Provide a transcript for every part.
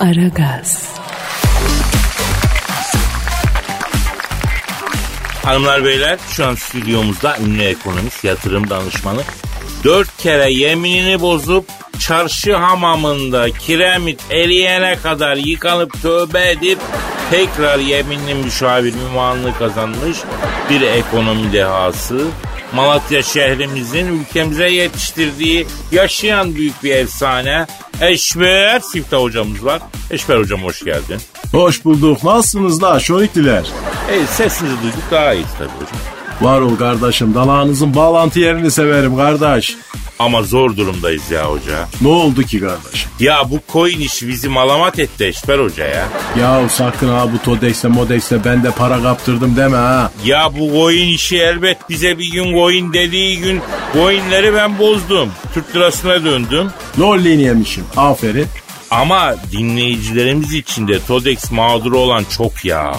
Aragaz. Hanımlar beyler, şu an stüdyomuzda ünlü ekonomist, yatırım danışmanı, 4 kere yeminini bozup çarşı hamamında kiremit eriyene kadar yıkanıp tövbe edip tekrar yeminli müşavir ünvanını kazanmış bir ekonomi dehası, Malatya şehrimizin ülkemize yetiştirdiği yaşayan büyük bir efsane Eşber Siftah hocamız var. Eşber hocam, hoş geldin. Hoş bulduk. Nasılsınız la şorikliler? Sesinizi duyduk, daha iyi tabii hocam. Var ol kardeşim, dalağınızın bağlantı yerini severim kardeş. Ama zor durumdayız ya hoca. Ne oldu ki kardeşim? Ya bu coin işi bizi malamat etti Eşber hoca ya. Ya sakın ha bu Todex'le Modex'le ben de para kaptırdım deme ha. Ya bu coin işi elbet bize bir gün coin dediği gün coinleri ben bozdum. Türk lirasına döndüm. Lollini yemişim, aferin. Ama dinleyicilerimiz için de Todex mağduru olan çok ya.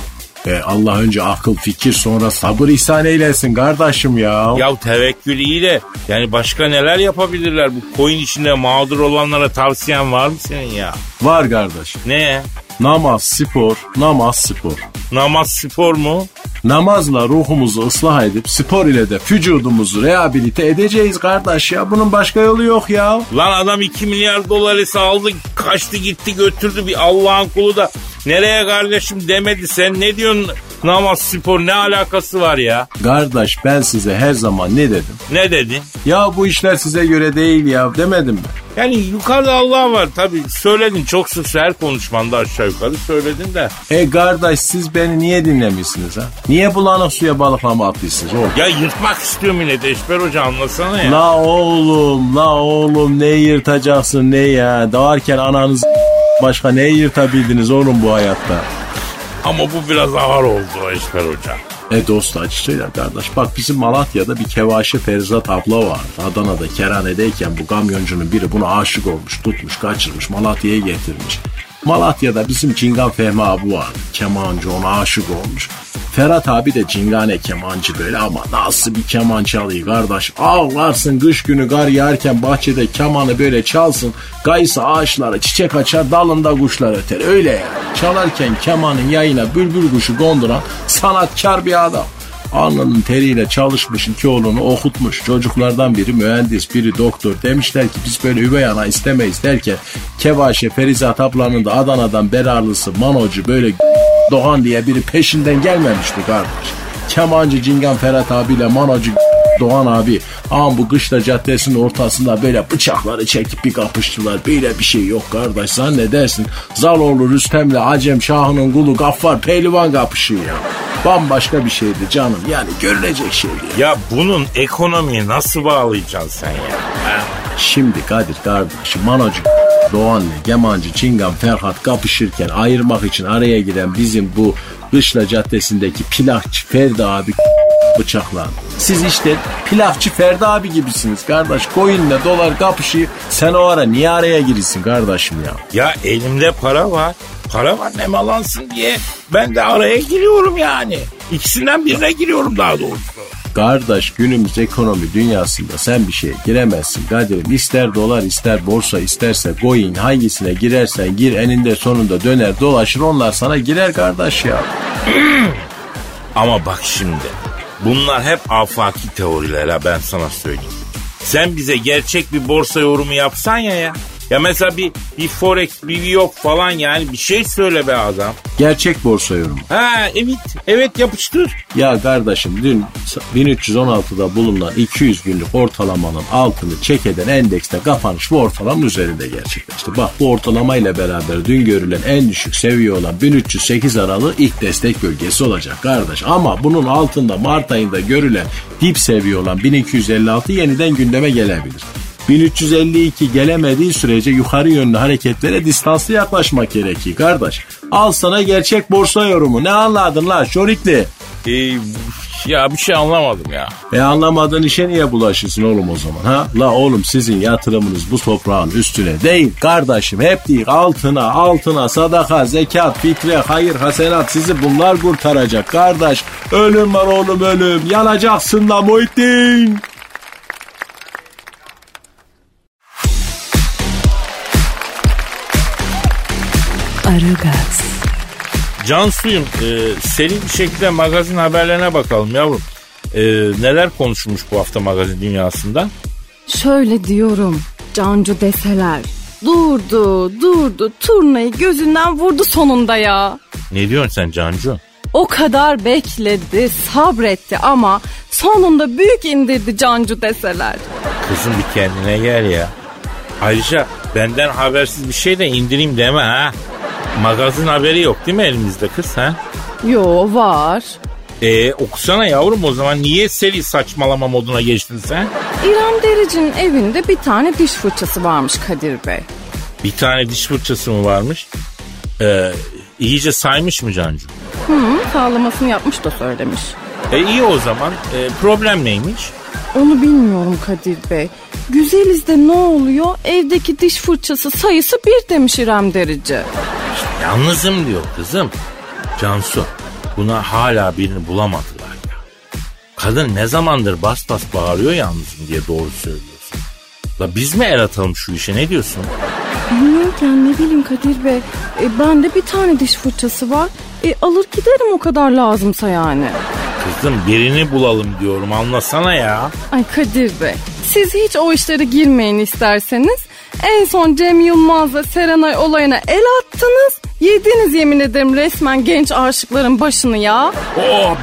Allah önce akıl fikir sonra sabır ihsan eylesin kardeşim ya. Ya tevekkül iyi de yani başka neler yapabilirler? Bu coin içinde mağdur olanlara tavsiyen var mı senin ya? Var kardeşim. Ne? Namaz spor. Namaz spor mu? Namazla ruhumuzu ıslah edip spor ile de vücudumuzu rehabilite edeceğiz kardeş ya. Bunun başka yolu yok ya. Lan adam 2 milyar doları aldı, kaçtı gitti götürdü, bir Allah'ın kulu da nereye kardeşim demedi. Sen ne diyorsun, namaz spor ne alakası var ya? Kardeş ben size her zaman ne dedim? Ne dedin? Ya bu işler size göre değil ya demedim mi? Yani yukarıda Allah var tabii, söyledin çok sık, her konuşmanda aşağı yukarı söyledin de. Kardeş siz beni niye dinlemiyorsunuz ha? Niye bulanık suya balıklama atıyorsunuz oğlum? Ya yırtmak istiyor millet Eşber Hoca, anlasana ya. La oğlum ne yırtacaksın ne ya? Doğarken ananız başka ne yırtabildiniz oğlum bu hayatta? Ama bu biraz ağır oldu Eşber Hoca. Dost acıcıyla kardeş. Bak bizim Malatya'da bir Kevaşi Ferzat abla vardı. Adana'da kerhanedeyken bu kamyoncunun biri buna aşık olmuş, tutmuş, kaçırmış, Malatya'ya getirmiş. Malatya'da bizim Cingan Fehmi abi vardı. Kemancı, ona aşık olmuş. Ferhat abi de cingane kemancı böyle, ama nasıl bir keman çalıyor kardeş. Ağlarsın kış günü gar yağarken bahçede kemanı böyle çalsın. Kayısı ağaçlara çiçek açar, dalında kuşlar öter. Öyle yani. Çalarken kemanın yayına bülbül kuşu konduran sanatkar bir adam. Alnının teriyle çalışmış, 2 oğlunu okutmuş. Çocuklardan biri mühendis, biri doktor. Demişler ki biz böyle üvey ana istemeyiz derken Kevaşe Ferizat ablanın da Adana'dan Berarlısı Manocu böyle Doğan diye biri peşinden gelmemişti kardeş. Kemancı Cingan Ferhat abiyle Manocu Doğan abi an bu Kışla Caddesi'nin ortasında böyle bıçakları çekip bir kapıştılar. Böyle bir şey yok kardeş, zannedersin Zaloğlu Rüstem'le Acem Şahı'nın kulu Gaffar Pehlivan kapışıyor ya. Bambaşka bir şeydi canım, yani görülecek şeydi. Ya bunun ekonomiye nasıl bağlayacaksın sen ya? Şimdi Kadir kardeşim Manocu Doğanlı, Kemancı, Çingan, Ferhat kapışırken ayırmak için araya giren bizim bu Kışla Caddesi'ndeki plakçı Ferdi abi bıçaklandı. Siz işte plakçı Ferdi abi gibisiniz kardeş. Coin'le dolar kapışıyor. Sen o ara niye araya girirsin kardeşim ya? Ya elimde para var. Para var ne malansın diye ben de araya giriyorum yani. İkisinden birine giriyorum daha doğrusu. Kardeş günümüz ekonomi dünyasında sen bir şeye giremezsin Kadir'im. İster dolar, ister borsa, isterse coin, hangisine girersen gir eninde sonunda döner dolaşır onlar sana girer kardeş ya. Ama bak şimdi bunlar hep afaki teoriler ha, ben sana söyleyeyim. Sen bize gerçek bir borsa yorumu yapsan ya. Ya mesela bir forex, bir yok falan, yani bir şey söyle be adam. Gerçek borsa yorumu. Evet yapıştır. Ya kardeşim dün 1316'da bulunan 200 günlük ortalamanın altını çek eden endekste kapanış bu ortalamanın üzerinde gerçekleşti. Bak bu ortalamayla beraber dün görülen en düşük seviye olan 1308 aralığı ilk destek bölgesi olacak kardeş. Ama bunun altında Mart ayında görülen dip seviye olan 1256 yeniden gündeme gelebilir. 1352 gelemediği sürece yukarı yönlü hareketlere distanslı yaklaşmak gerekir kardeş. Al sana gerçek borsa yorumu. Ne anladın lan şorikli? Ya bir şey anlamadım ya. Anlamadığın işe niye bulaşırsın oğlum o zaman ha? La oğlum sizin yatırımınız bu toprağın üstüne değil kardeşim. Hep değil altına sadaka, zekat, fitre, hayır, hasenat, sizi bunlar kurtaracak kardeş. Ölüm var oğlum ölüm. Yanacaksın la Muhittin. Aragaz. Cansu'yum, seri bir şekilde magazin haberlerine bakalım yavrum. Neler konuşmuş bu hafta magazin dünyasında? Şöyle diyorum, Cancu deseler. Durdu, turnayı gözünden vurdu sonunda ya. Ne diyorsun sen Cancu? O kadar bekledi, sabretti ama sonunda büyük indirdi Cancu deseler. Kızım bir kendine gel ya. Ayrıca benden habersiz bir şey de indireyim deme ha. Magazin haberi yok değil mi elimizde kız ha? Yo, var. Okusana yavrum o zaman, niye seri saçmalama moduna geçtin sen? İrem Derici'nin evinde bir tane diş fırçası varmış Kadir Bey. Bir tane diş fırçası mı varmış? İyice saymış mı Cancu? Sağlamasını yapmış da söylemiş. İyi o zaman. Problem neymiş? Onu bilmiyorum Kadir Bey. Güzeliz'de ne oluyor? Evdeki diş fırçası sayısı 1 demiş İrem Derici. Yalnızım diyor kızım. Cansu, buna hala birini bulamadılar ya. Kadın ne zamandır bas bas bağırıyor yalnızım diye, doğru söylüyorsun. La biz mi el atalım şu işe, ne diyorsun? Bilmiyorken ne bileyim Kadir Bey. Bende bir tane diş fırçası var. Alır giderim o kadar lazımsa yani. Kızım birini bulalım diyorum, anlasana ya. Ay Kadir Bey, siz hiç o işlere girmeyin isterseniz. En son Cem Yılmaz'la Serenay olayına el attınız. Yediniz yemin ederim resmen genç aşıkların başını ya.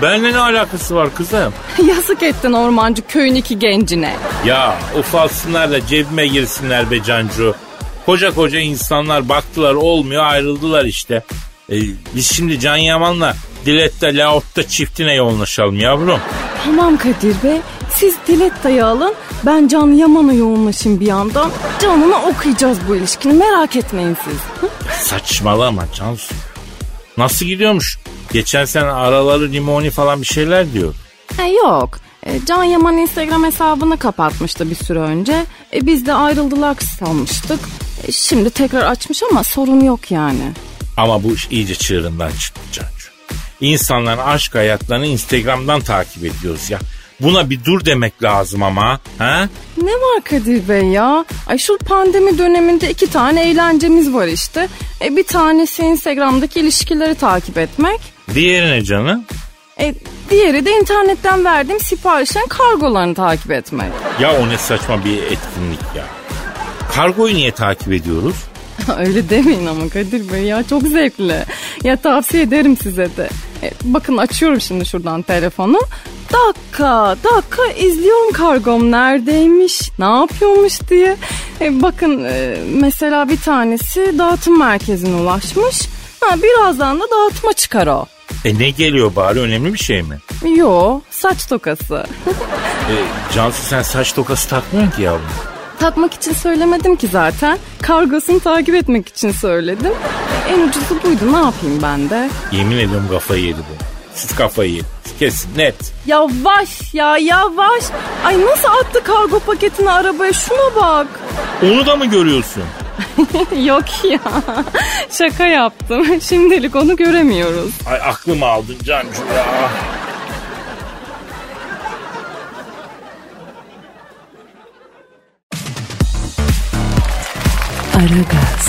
Benimle ne alakası var kızım? Yazık ettin Ormancı köyün 2 gencine. Ya ufalsınlar da cebime girsinler be Cancu. Koca insanlar baktılar olmuyor, ayrıldılar işte. Biz şimdi Can Yaman'la Diletta Laot'ta çiftine yoğunlaşalım yavrum. Tamam Kadir Bey, siz Diletta'yı alın, ben Can Yaman'a yoğunlaşayım bir yandan. Canına okuyacağız bu ilişkini, merak etmeyin siz. Saçmalama Cansu. Nasıl gidiyormuş? Geçen sene araları limoni falan bir şeyler diyor. Yok. Can Yaman Instagram hesabını kapatmıştı bir süre önce. Biz de ayrıldılar sanmıştık. Şimdi tekrar açmış ama sorun yok yani. Ama bu iş iyice çığırından çıktı Cancu. İnsanların aşk hayatlarını Instagram'dan takip ediyoruz ya. Buna bir dur demek lazım ama. Ha? Ne var Kadir Bey ya? Ay şu pandemi döneminde 2 tane eğlencemiz var işte. Bir tanesi Instagram'daki ilişkileri takip etmek. Diğeri ne canım? Diğeri de internetten verdiğim siparişlerin kargolarını takip etmek. Ya o ne saçma bir etkinlik ya. Kargoyu niye takip ediyoruz? Öyle demeyin ama Kadir Bey ya, çok zevkli. Ya tavsiye ederim size de. Bakın açıyorum şimdi şuradan telefonu. Dakika izliyorum kargom neredeymiş, ne yapıyormuş diye. Bakın mesela bir tanesi dağıtım merkezine ulaşmış. Birazdan da dağıtma çıkar o. Ne geliyor bari, önemli bir şey mi? Yo, saç tokası. Cansu sen saç tokası takmıyorsun ki yavrum. Takmak için söylemedim ki zaten. Kargosunu takip etmek için söyledim. En ucuzu buydu, ne yapayım ben de. Yemin ediyorum kafayı yedi bu. Siz kafayı yediniz. Kesin net. Yavaş. Ay nasıl attı kargo paketini arabaya, şuna bak. Onu da mı görüyorsun? Yok ya. Şaka yaptım. Şimdilik onu göremiyoruz. Ay aklımı aldın Cancu ya. Aragaz.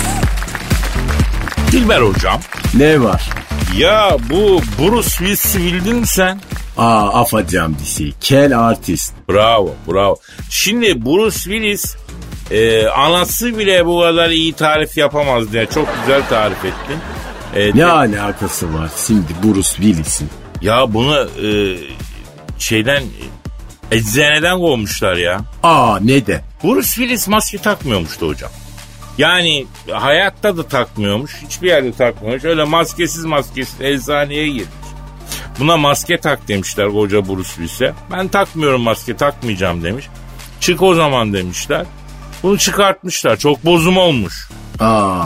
Dilber hocam. Ne var? Ya bu Bruce Willis bildin mi sen? Afacam disi. Kel artist. Bravo. Şimdi Bruce Willis anası bile bu kadar iyi tarif yapamaz diye çok güzel tarif ettin. Ne alakası var şimdi Bruce Willis'in? Ya bunu eczaneden kovmuşlar ya. Ne de? Bruce Willis maske takmıyormuştu hocam. Yani hayatta da takmıyormuş, hiçbir yerde takmıyormuş. Öyle maskesiz eczaneye girmiş. Buna maske tak demişler koca Bruce Willis'e. Ben takmıyorum maske, takmayacağım demiş. Çık o zaman demişler. Bunu çıkartmışlar, çok bozum olmuş.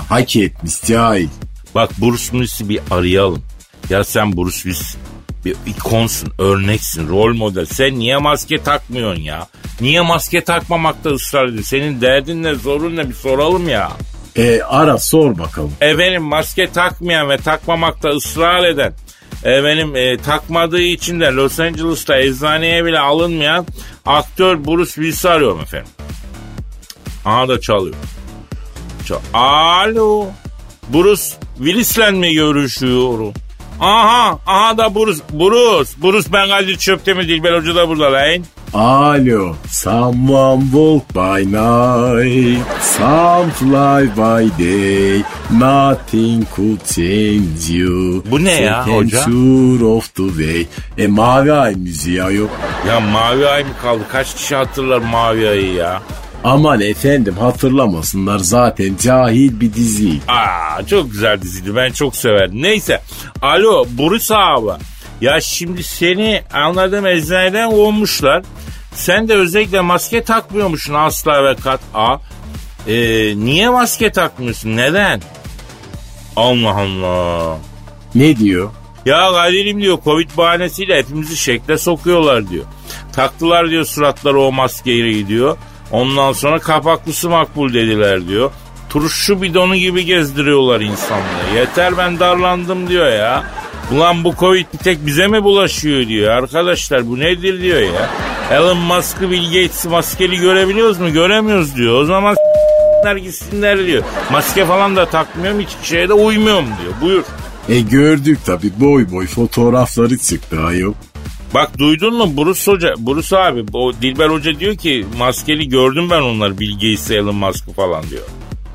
Hak etmiş cahil. Bak Bruce Willis'i bir arayalım. Ya sen Bruce Willis bir ikonsun, örneksin, rol model. Sen niye maske takmıyorsun ya? Niye maske takmamakta ısrar ediyorsun? Senin derdin ne, zorun ne, bir soralım ya. Ara sor bakalım. Efendim maske takmayan ve takmamakta ısrar eden, takmadığı için de Los Angeles'ta eczaneye bile alınmayan aktör Bruce Willis'i arıyorum efendim. Aha da çalıyor. Alo. Bruce Willis'le mi görüşüyorum? Aha da Bruce ben Kadir Çöptemir Dilber Hoca da burada lan. Alo, someone walk by night, some fly by day, nothing could change you. Bu ne ya hoca? Sure of the way. Mavi Ay müziği yok. Ya Mavi Ay mı kaldı? Kaç kişi hatırlar Mavi Ay'ı ya? Aman efendim, hatırlamasınlar, zaten cahil bir dizi. Çok güzel diziydi, ben çok severdim. Neyse, alo Bruce abi. Ya şimdi seni anladığım eczaneden olmuşlar. Sen de özellikle maske takmıyormuşsun asla ve kat'a. Niye maske takmıyorsun? Neden? Allah Allah. Ne diyor? Ya Kadir'im diyor, Covid bahanesiyle hepimizi şekle sokuyorlar diyor. Taktılar diyor suratları o maskeyi diyor. Ondan sonra kapaklısı makbul dediler diyor. Turşu bidonu gibi gezdiriyorlar insanları. Yeter, ben darlandım diyor ya. Ulan bu Covid bir tek bize mi bulaşıyor diyor. Arkadaşlar bu nedir diyor ya. Elon Musk'ı, Bill Gates'i maskeli görebiliyoruz mu? Göremiyoruz diyor. O zaman s**ler gitsinler diyor. Maske falan da takmıyorum, hiçbir şeye de uymuyorum diyor. Buyur. Gördük tabii, boy boy fotoğrafları çıktı ayol. Bak duydun mu Bruce Hoca, Bruce abi, o Dilber Hoca diyor ki maskeli gördüm ben onları, Bill Gates'i, Elon Musk'ı falan diyor.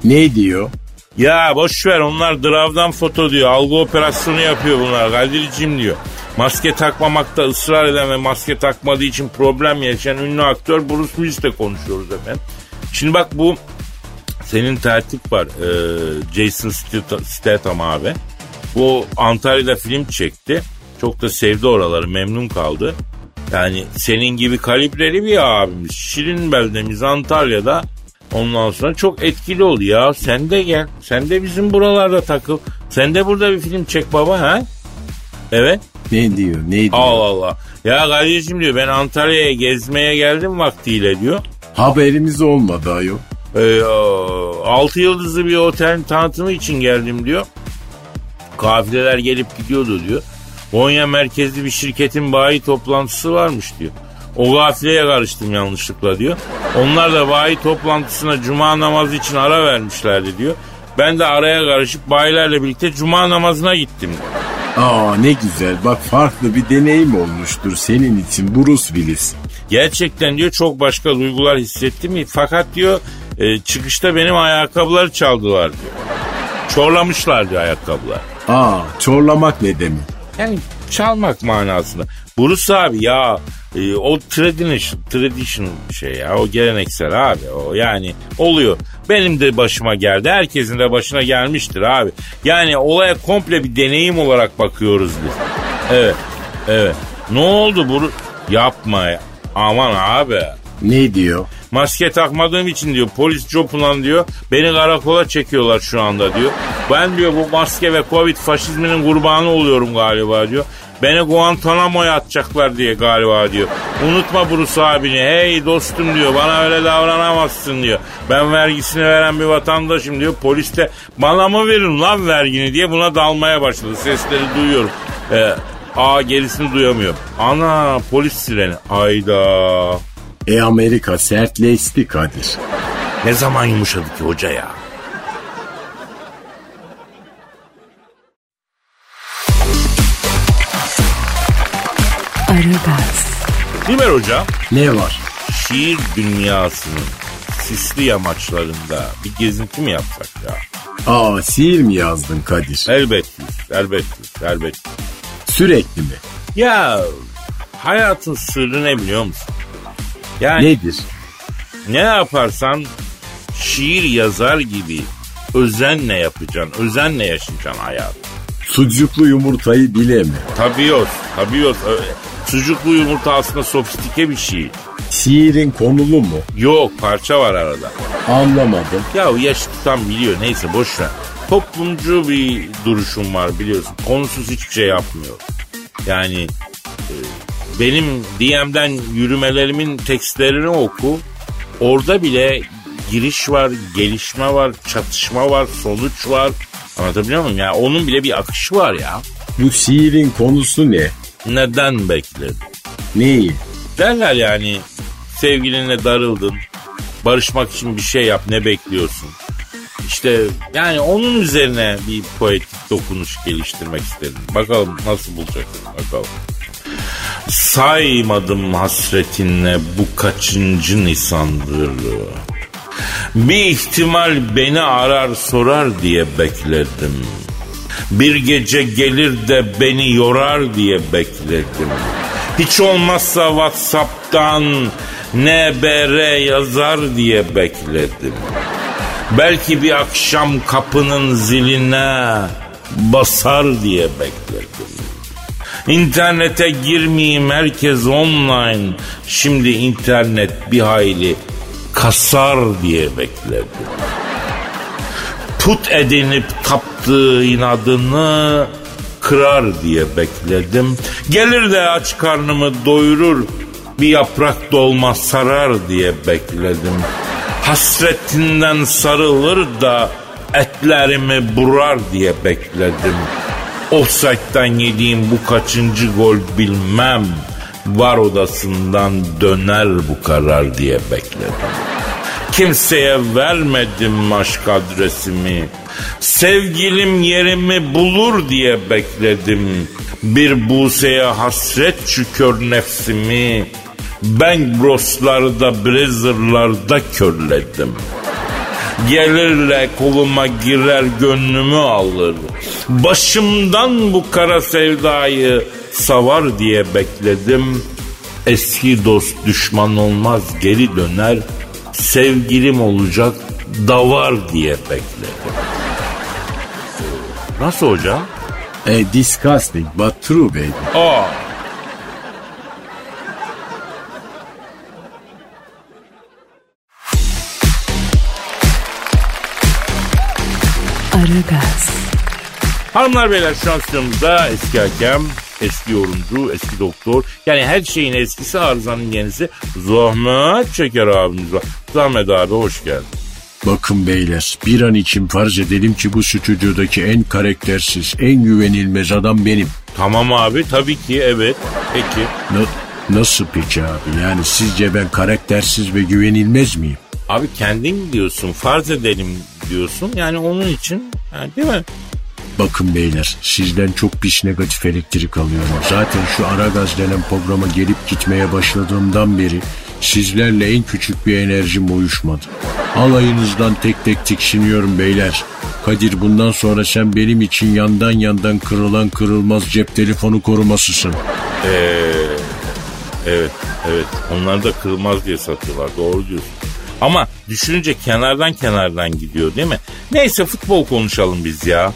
Ne diyor? Ya boşver, onlar dravdan foto diyor. Algı operasyonu yapıyor bunlar Kadir'cim diyor. Maske takmamakta ısrar eden ve maske takmadığı için problem yaşayan ünlü aktör Bruce Willis'le konuşuyoruz efendim. Şimdi bak bu senin tertip var. Jason Statham abi. Bu Antalya'da film çekti. Çok da sevdi oraları, memnun kaldı. Yani senin gibi kalibreli bir abimiz. Şirin beldemiz Antalya'da. Ondan sonra çok etkili oldu ya. Sen de gel. Sen de bizim buralarda takıl. Sen de burada bir film çek baba ha? Evet. Ne diyor? Allah Allah. Ya kardeşim diyor, ben Antalya'ya gezmeye geldim vaktiyle diyor. Haberimiz olmadı ayol. 6 yıldızlı bir otelin tanıtımı için geldim diyor. Kafileler gelip gidiyordu diyor. Konya merkezli bir şirketin bayi toplantısı varmış diyor. O gafileye karıştım yanlışlıkla diyor. Onlar da bayi toplantısına cuma namazı için ara vermişlerdi diyor. Ben de araya karışıp bayilerle birlikte cuma namazına gittim diyor. Ne güzel, bak farklı bir deneyim olmuştur senin için Bruce Willis. Gerçekten diyor çok başka duygular hissettim. Fakat diyor çıkışta benim ayakkabıları çaldılar diyor. Çorlamışlar diyor ayakkabılar. Çorlamak ne demek? Yani çalmak manasında. Bruce abi ya o traditional şey ya, o geleneksel abi, o yani oluyor. Benim de başıma geldi, herkesin de başına gelmiştir abi. Yani olaya komple bir deneyim olarak bakıyoruz biz. Evet. Ne oldu Bruce? Yapma ya. Aman abi. Ne diyor? Maske takmadığım için diyor polis copunan diyor beni karakola çekiyorlar şu anda diyor. Ben diyor bu maske ve Covid faşizminin kurbanı oluyorum galiba diyor. Beni Guantanamo'ya atacaklar diye galiba diyor. Unutma Bruce abini. Hey dostum diyor, bana öyle davranamazsın diyor. Ben vergisini veren bir vatandaşım diyor. Polis de bana mı verin lan vergini diye buna dalmaya başladı. Sesleri duyuyorum. Gerisini duyamıyorum. Ana polis sireni. Ayda. Amerika sertleşti Kadir. Ne zaman yumuşadı ki hoca ya? Dilber Hoca. Ne var? Şiir dünyasının sisli yamaçlarında bir gezinti mi yapsak ya? Şiir mi yazdın Kadir? Elbette. Sürekli mi? Ya hayatın sırrı ne biliyor musun? Yani, nedir? Ne yaparsan şiir yazar gibi özenle yapacaksın, özenle yaşayacaksın hayatı. Sucuklu yumurtayı bile mi? Tabii yok. Sucuklu yumurta aslında sofistike bir şiir. Şiirin konulu mu? Yok, parça var arada. Anlamadım. Ya yaş tutan biliyor, neyse boş ver. Toplumcu bir duruşum var biliyorsun. Konusuz hiçbir şey yapmıyor. Yani benim DM'den yürümelerimin tekstlerini oku. Orada bile giriş var, gelişme var, çatışma var, sonuç var. Anlatabiliyor muyum? Yani onun bile bir akışı var ya. Bu şiirin konusu ne? Neden bekledin? Neyi? Derler yani, sevgilinle darıldın, barışmak için bir şey yap, ne bekliyorsun? İşte yani onun üzerine bir poetik dokunuş geliştirmek istedim. Bakalım nasıl bulacaksın, bakalım. Saymadım hasretinle bu kaçıncı Nisan'dır. Bir ihtimal beni arar sorar diye bekledim. Bir gece gelir de beni yorar diye bekledim. Hiç olmazsa WhatsApp'tan NBR yazar diye bekledim. Belki bir akşam kapının ziline basar diye bekledim. İnternete girmeyeyim, herkes online. Şimdi internet bir hayli kasar diye bekledim. Put edinip taptığı inadını kırar diye bekledim. Gelir de aç karnımı doyurur, bir yaprak dolma sarar diye bekledim. Hasretinden sarılır da etlerimi burar diye bekledim. Ofsayttan yediğim bu kaçıncı gol bilmem, var odasından döner bu karar diye bekledim. Kimseye vermedim aşk adresimi, sevgilim yerimi bulur diye bekledim. Bir Buse'ye hasret şu kör nefsimi, Bank Bros'larda, Brazzer'larda körledim. Gelirle koluma girer gönlümü alır, başımdan bu kara sevdayı savar diye bekledim. Eski dost düşman olmaz, geri döner, sevgilim olacak davar diye bekledim. Nasıl hocam? Disgusting but true baby. Aa. Aragaz. Hanımlar beyler, şu an stüdyomuzda eski hakem, eski yorumcu, eski doktor, yani her şeyin eskisi, arızanın yenisi Zahmet Çeker abimiz var. Zahmet abi hoş geldin. Bakın beyler, bir an için farz edelim ki bu stüdyodaki en karaktersiz, en güvenilmez adam benim. Tamam abi, tabii ki, evet, peki. Nasıl peki abi, yani sizce ben karaktersiz ve güvenilmez miyim? Abi kendin diyorsun, farz edelim diyorsun, yani onun için, yani değil mi? Bakın beyler, sizden çok pis negatif elektrik alıyorum. Zaten şu Aragaz denen programa gelip gitmeye başladığımdan beri sizlerle en küçük bir enerjim uyuşmadı. Alayınızdan tek tek tiksiniyorum beyler. Kadir, bundan sonra sen benim için yandan yandan kırılan kırılmaz cep telefonu korumasısın. Evet, onlar da kırılmaz diye satıyorlar, doğru diyorsun. Ama düşününce kenardan gidiyor değil mi? Neyse, futbol konuşalım biz ya.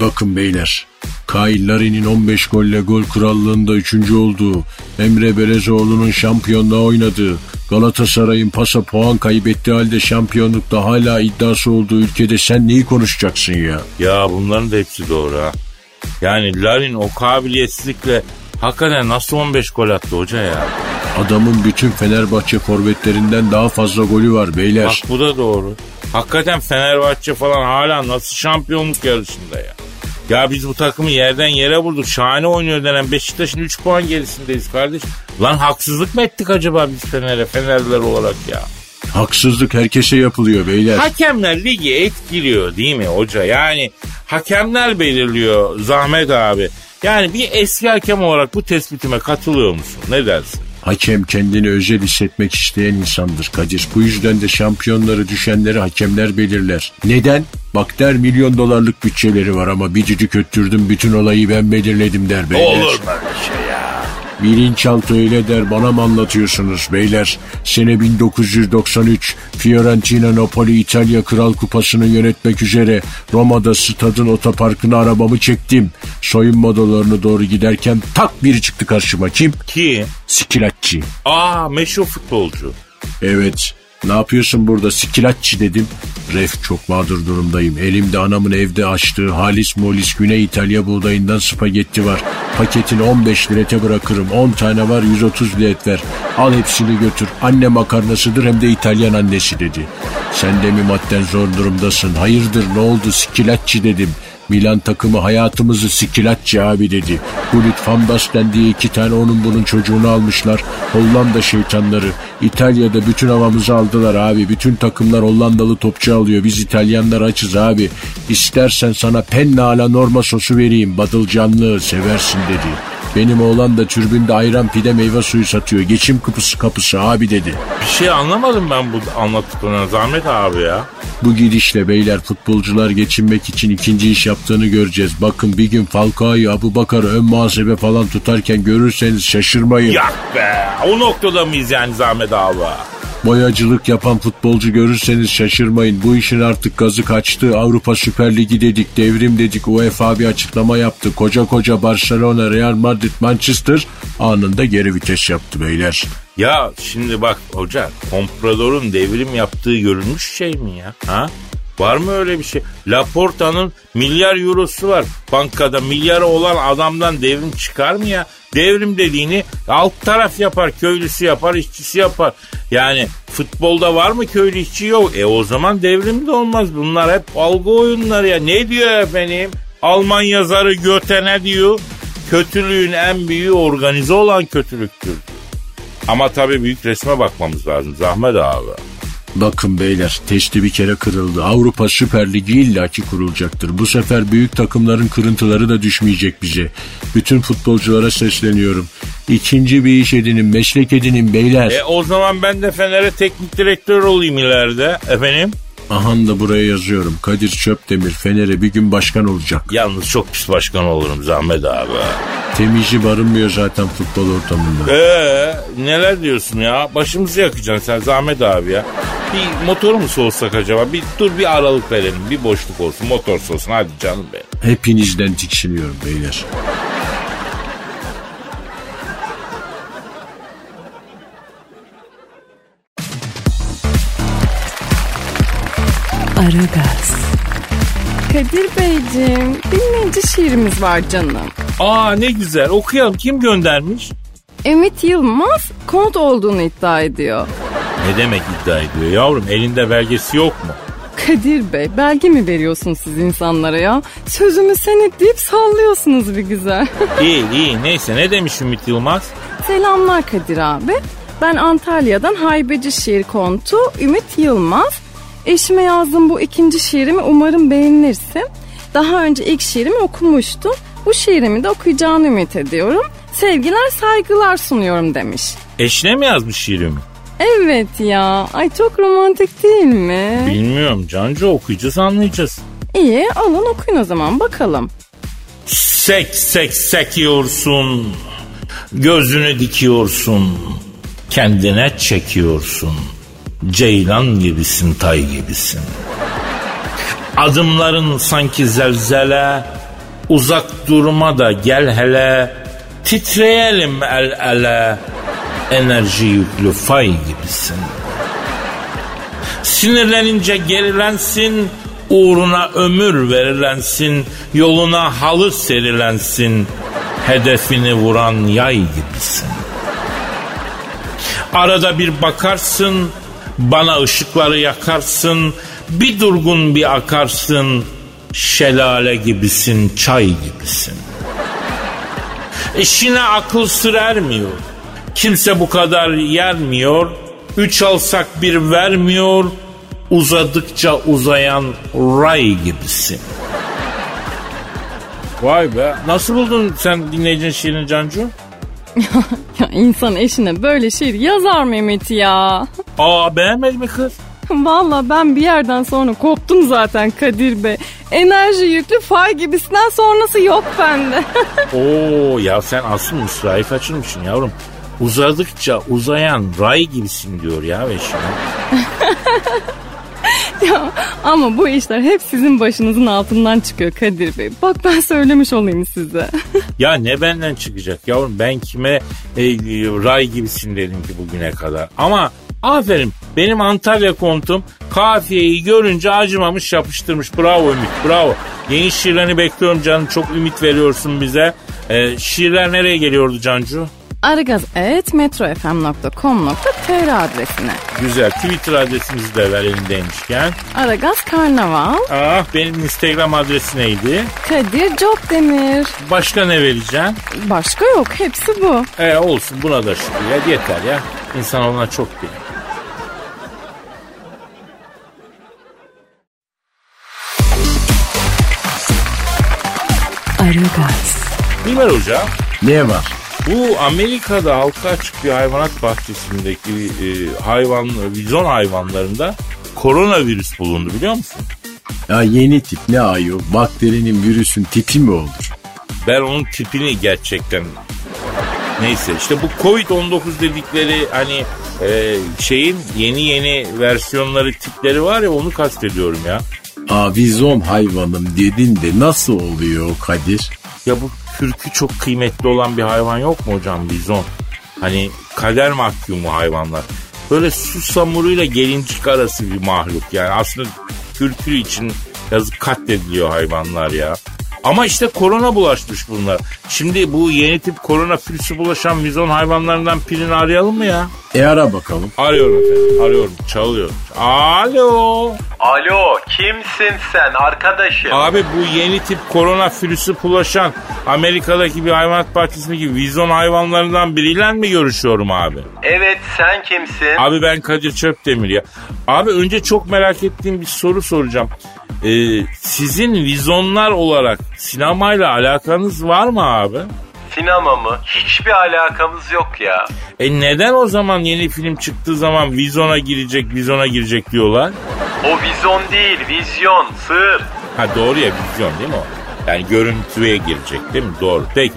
Bakın beyler, Kyle Larry'nin 15 golle gol krallığında 3. olduğu, Emre Belezoğlu'nun şampiyonluğa oynadığı, Galatasaray'ın pasa puan kaybettiği halde şampiyonlukta hala iddiası olduğu ülkede sen neyi konuşacaksın ya? Ya bunların da hepsi doğru ha. Yani Larry'nin o kabiliyetsizlikle hakikaten nasıl 15 gol attı hoca ya? Adamın bütün Fenerbahçe forvetlerinden daha fazla golü var beyler. Bak bu da doğru. Hakikaten Fenerbahçe falan hala nasıl şampiyonluk yarışında ya. Ya biz bu takımı yerden yere vurduk. Şahane oynuyor denen Beşiktaş'ın 3 puan gerisindeyiz kardeş. Lan haksızlık mı ettik acaba biz Fenerliler olarak ya? Haksızlık herkese yapılıyor beyler. Hakemler ligi etkiliyor değil mi hoca? Yani hakemler belirliyor Zahmet abi. Yani bir eski hakem olarak bu tespitime katılıyor musun? Ne dersin? Hakem kendini özel hissetmek isteyen insandır Kadir. Bu yüzden de şampiyonları, düşenleri hakemler belirler. Neden? Bak der, milyon dolarlık bütçeleri var ama bir cücük öttürdüm, bütün olayı ben belirledim der beyler. Olur böyle şey ya. Bilinçaltı öyle der, bana mı anlatıyorsunuz beyler? Sene 1993 Fiorentina Napoli İtalya Kral Kupası'nı yönetmek üzere Roma'da stadın otoparkına arabamı çektim. Soyunma odalarına doğru giderken tak biri çıktı karşıma. Kim? Kim? Schillaci. Meşhur futbolcu. Evet. Ne yapıyorsun burada Schillaci dedim. Ref, çok mağdur durumdayım. Elimde anamın evde açtığı halis molis Güney İtalya buğdayından spagetti var. Paketini 15 lirete bırakırım. 10 tane var, 130 liret ver. Al hepsini götür. Anne makarnasıdır, hem de İtalyan annesi dedi. Sen de mi madden zor durumdasın? Hayırdır, ne oldu Schillaci dedim. Milan takımı hayatımızı Schillaci abi dedi. Gullit Van Basten diye iki tane onun bunun çocuğunu almışlar. Hollanda şeytanları. İtalya'da bütün havamızı aldılar abi. Bütün takımlar Hollandalı topçu alıyor. Biz İtalyanlar açız abi. İstersen sana penne ala norma sosu vereyim. Badılcanlı seversin dedi. Benim oğlan da türbünde ayran, pide, meyve suyu satıyor. Geçim kapısı abi dedi. Bir şey anlamadım ben bu anlattıklarına Zahmet abi ya. Bu gidişle beyler futbolcular geçinmek için ikinci iş yaptığını göreceğiz. Bakın bir gün Falcao'yu, Abubakar'ı ön muhasebe falan tutarken görürseniz şaşırmayın. Yak be, o noktada mıyız yani Zahmet abi? Boyacılık yapan futbolcu görürseniz şaşırmayın. Bu işin artık gazı kaçtı. Avrupa Süper Ligi dedik, devrim dedik. UEFA bir açıklama yaptı. Koca Barcelona, Real Madrid, Manchester anında geri vites yaptı beyler. Ya şimdi bak hoca, kompradorun devrim yaptığı görülmüş şey mi ya? Ha? Var mı öyle bir şey? Laporta'nın milyar eurosu var. Bankada milyarı olan adamdan devrim çıkar mı ya? Devrim dediğini alt taraf yapar, köylüsü yapar, işçisi yapar. Yani futbolda var mı köylü, işçi? Yok. O zaman devrim de olmaz. Bunlar hep algı oyunları ya. Ne diyor efendim? Alman yazarı Goethe ne diyor? Kötülüğün en büyüğü organize olan kötülüktür. Ama tabii büyük resme bakmamız lazım Zahmet abi. Bakın beyler, testi bir kere kırıldı. Avrupa Süper Ligi illaki kurulacaktır. Bu sefer büyük takımların kırıntıları da düşmeyecek bize. Bütün futbolculara sesleniyorum. İkinci bir iş edinin, meslek edinin beyler. O zaman ben de Fener'e teknik direktör olayım ileride efendim. Aham da buraya yazıyorum. Kadir Çöpdemir Fener'e bir gün başkan olacak. Yalnız çok pis başkan olurum Zahmet abi. Temizci barınmıyor zaten futbol ortamında. Neler diyorsun ya? Başımızı yakacaksın sen Zahmet abi ya. Bir motoru mu soğutsak acaba? Bir aralık verelim. Bir boşluk olsun. Motor soğusun. Hadi canım be. Hepinizden tiksiniyorum beyler. Aragaz. Kadir Beyciğim, dinleyici şiirimiz var canım. Aa ne güzel, okuyalım. Kim göndermiş? Ümit Yılmaz kont olduğunu iddia ediyor. Ne demek iddia ediyor yavrum, elinde belgesi yok mu? Kadir Bey, belge mi veriyorsun siz insanlara ya? Sözümü senet deyip sallıyorsunuz bir güzel. İyi neyse, ne demiş Ümit Yılmaz? Selamlar Kadir abi, ben Antalya'dan haybeci şiir kontu Ümit Yılmaz. Eşime yazdığım bu ikinci şiirimi umarım beğenirsin. Daha önce ilk şiirimi okumuştum. Bu şiirimi de okuyacağını ümit ediyorum. Sevgiler, saygılar sunuyorum demiş. Eşine mi yazmış şiirimi? Evet ya. Ay çok romantik değil mi? Bilmiyorum Cancu, okuyacağız anlayacağız. İyi, alın okuyun o zaman bakalım. Sekiyorsun. Gözünü dikiyorsun. Kendine çekiyorsun. Ceylan gibisin, tay gibisin. Adımların sanki zelzele, uzak durma da gel hele, titreyelim el ele, enerji yüklü fay gibisin. Sinirlenince gerilensin, uğruna ömür verilensin, yoluna halı serilensin, hedefini vuran yay gibisin. Arada bir bakarsın, bana ışıkları yakarsın, bir durgun bir akarsın, şelale gibisin, çay gibisin. İşine akıl sır ermiyor, kimse bu kadar yermiyor, 3 alsak bir vermiyor, uzadıkça uzayan ray gibisin. Vay be, nasıl buldun sen dinleyicinin şiirini Cancu? Ya insan eşine böyle şiir yazar mı Ümit ya? Aa beğenmedi mi kız? Valla ben bir yerden sonra koptum zaten Kadir Bey. Enerji yüklü fay gibisinden sonrası yok bende. Oo ya sen asıl müsrahif açılmışsın yavrum. Uzadıkça uzayan ray gibisin diyor ya eşine. Ya ama bu işler hep sizin başınızın altından çıkıyor Kadir Bey. Bak ben söylemiş olayım size. Ya ne benden çıkacak yavrum? Ben kime ray gibisin dedim ki bugüne kadar. Ama aferin, benim Antalya kontum kafiyeyi görünce acımamış yapıştırmış. Bravo Ümit, bravo. Yeni şiirlerini bekliyorum canım, çok ümit veriyorsun bize. Şiirler nereye geliyordu Cancu? aragaz@metrofm.com.tr adresine. Güzel. Twitter adresimizi de ver elindeymişken. Aragaz Karnaval. Ah, benim Instagram adresi neydi? Kadir Cokdemir. Başka ne vereceğim? Başka yok. Hepsi bu. Olsun. Buna da şükür ya. Yeter ya. İnsan ona çok değil. Aragaz. Bilmer hocam. Ne var? Bu Amerika'da halka açık bir hayvanat bahçesindeki vizon hayvanlarında koronavirüs bulundu, biliyor musun? Ya yeni tip ne ayol? Bakterinin, virüsün tipi mi olur? Ben onun tipini gerçekten... Neyse işte bu Covid-19 dedikleri hani şeyin yeni versiyonları, tipleri var ya, onu kastediyorum ya. Aa, vizon hayvanım dedin de nasıl oluyor Kadir? Ya bu kürkü çok kıymetli olan bir hayvan yok mu hocam, bizon? Hani kader mahkumu hayvanlar. Böyle su samuruyla gelincik arası bir mahluk yani. Aslında kürkü için yazık katlediliyor hayvanlar ya. Ama işte korona bulaşmış bunlar. Şimdi bu yeni tip korona virüsü bulaşan bizon hayvanlarından birini arayalım mı ya? Ara bakalım. Arıyorum efendim. Çalıyorum. Alo. Alo, kimsin sen arkadaşım? Abi bu yeni tip korona virüsü bulaşan Amerika'daki bir hayvanat bahçesindeki vizon hayvanlarından biriyle mi görüşüyorum abi? Evet, sen kimsin? Abi ben Kadir Çöpdemir ya. Abi önce çok merak ettiğim bir soru soracağım. Sizin vizonlar olarak sinemayla alakanız var mı abi? Sinema mı? Hiçbir alakamız yok ya. Neden o zaman yeni film çıktığı zaman vizona girecek diyorlar? O vizon değil, vizyon, sır. Ha doğru ya, vizyon değil mi o? Yani görüntüye girecek değil mi? Doğru. Peki.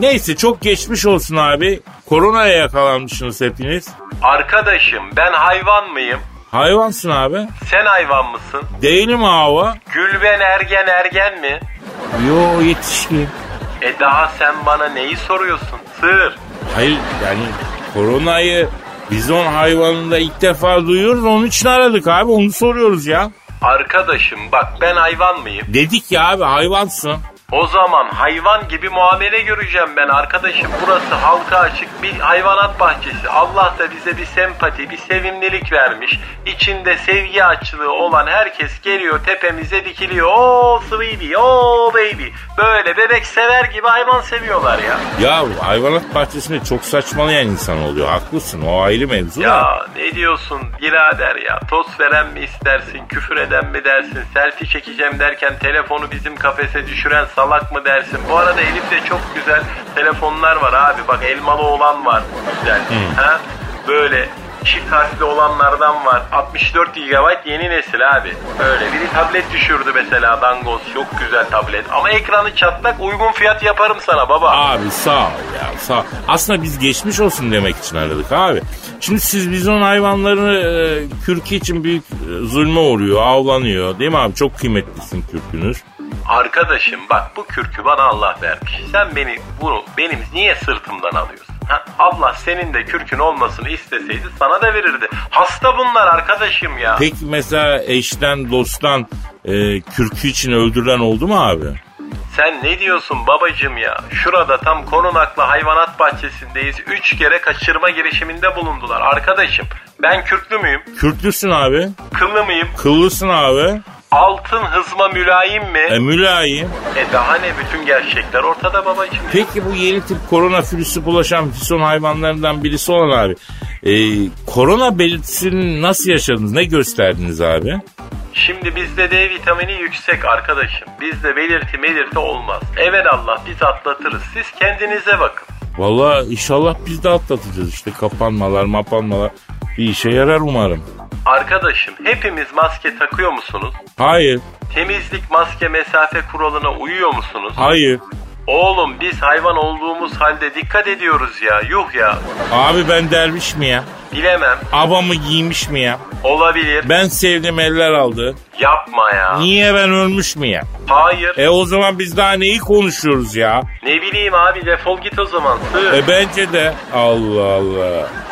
Neyse, çok geçmiş olsun abi. Koronaya yakalanmışsınız hepiniz. Arkadaşım, ben hayvan mıyım? Hayvansın abi. Sen hayvan mısın? Değilim abi. Gülben Ergen mi? Yo, yetişkin. Daha sen bana neyi soruyorsun? Sır. Hayır yani koronayı bizon hayvanında ilk defa duyuyoruz, onun için aradık abi, onu soruyoruz ya. Arkadaşım bak, ben hayvan mıyım? Dedik ya abi, hayvansın. O zaman hayvan gibi muamele göreceğim ben arkadaşım. Burası halka açık bir hayvanat bahçesi. Allah da bize bir sempati, bir sevimlilik vermiş. İçinde sevgi açlığı olan herkes geliyor, tepemize dikiliyor. Oh sweetie, oh baby. Böyle bebek sever gibi hayvan seviyorlar ya. Ya hayvanat bahçesinde çok saçmalayan insan oluyor. Haklısın, o ayrı mevzu. Ya ne diyorsun birader ya? Tost veren mi istersin, küfür eden mi dersin? Selfie çekeceğim derken telefonu bizim kafese düşüren salak mı dersin? Bu arada Elif'te çok güzel telefonlar var abi. Bak elmalı olan var. Güzel. Ha? Böyle çift harfli olanlardan var. 64 GB yeni nesil abi. Böyle biri tablet düşürdü mesela. Dangoz. Çok güzel tablet. Ama ekranı çatlak, uygun fiyat yaparım sana baba. Abi sağ ol ya. Sağ ol. Aslında biz geçmiş olsun demek için aradık abi. Şimdi siz bizon hayvanlarını kürkü için büyük zulme uğruyor. Avlanıyor. Değil mi abi? Çok kıymetlisin kürkünüz. Arkadaşım bak, bu kürkü bana Allah vermiş. Sen benim niye sırtımdan alıyorsun? Ha? Allah senin de kürkün olmasını isteseydi sana da verirdi. Hasta bunlar arkadaşım ya. Peki mesela eşten, dosttan kürkü için öldürülen oldu mu abi? Sen ne diyorsun babacığım ya? Şurada tam korunaklı hayvanat bahçesindeyiz. 3 kere kaçırma girişiminde bulundular arkadaşım. Ben kürklü müyüm? Kürklüsün abi. Kıllı mıyım? Kıllısın abi. Altın hızma mülayim mi? Mülayim. Daha ne, bütün gerçekler ortada babacığım. Peki bu yeni tip korona virüsü bulaşan vizon hayvanlarından birisi olan abi. Korona belirtisini nasıl yaşadınız? Ne gösterdiniz abi? Şimdi bizde D vitamini yüksek arkadaşım. Bizde belirti olmaz. Evelallah biz atlatırız. Siz kendinize bakın. Valla inşallah biz de atlatacağız. İşte kapanmalar bir işe yarar umarım. Arkadaşım hepimiz maske takıyor musunuz? Hayır. Temizlik, maske, mesafe kuralına uyuyor musunuz? Hayır. Oğlum biz hayvan olduğumuz halde dikkat ediyoruz ya, yuh ya. Abi ben derviş mi ya? Bilemem. Abamı giymiş mi ya? Olabilir. Ben sevdim eller aldı. Yapma ya. Niye, ben ölmüş mü ya? Hayır. O zaman biz daha neyi konuşuyoruz ya? Ne bileyim abi, defol git o zaman. Bence de. Allah Allah.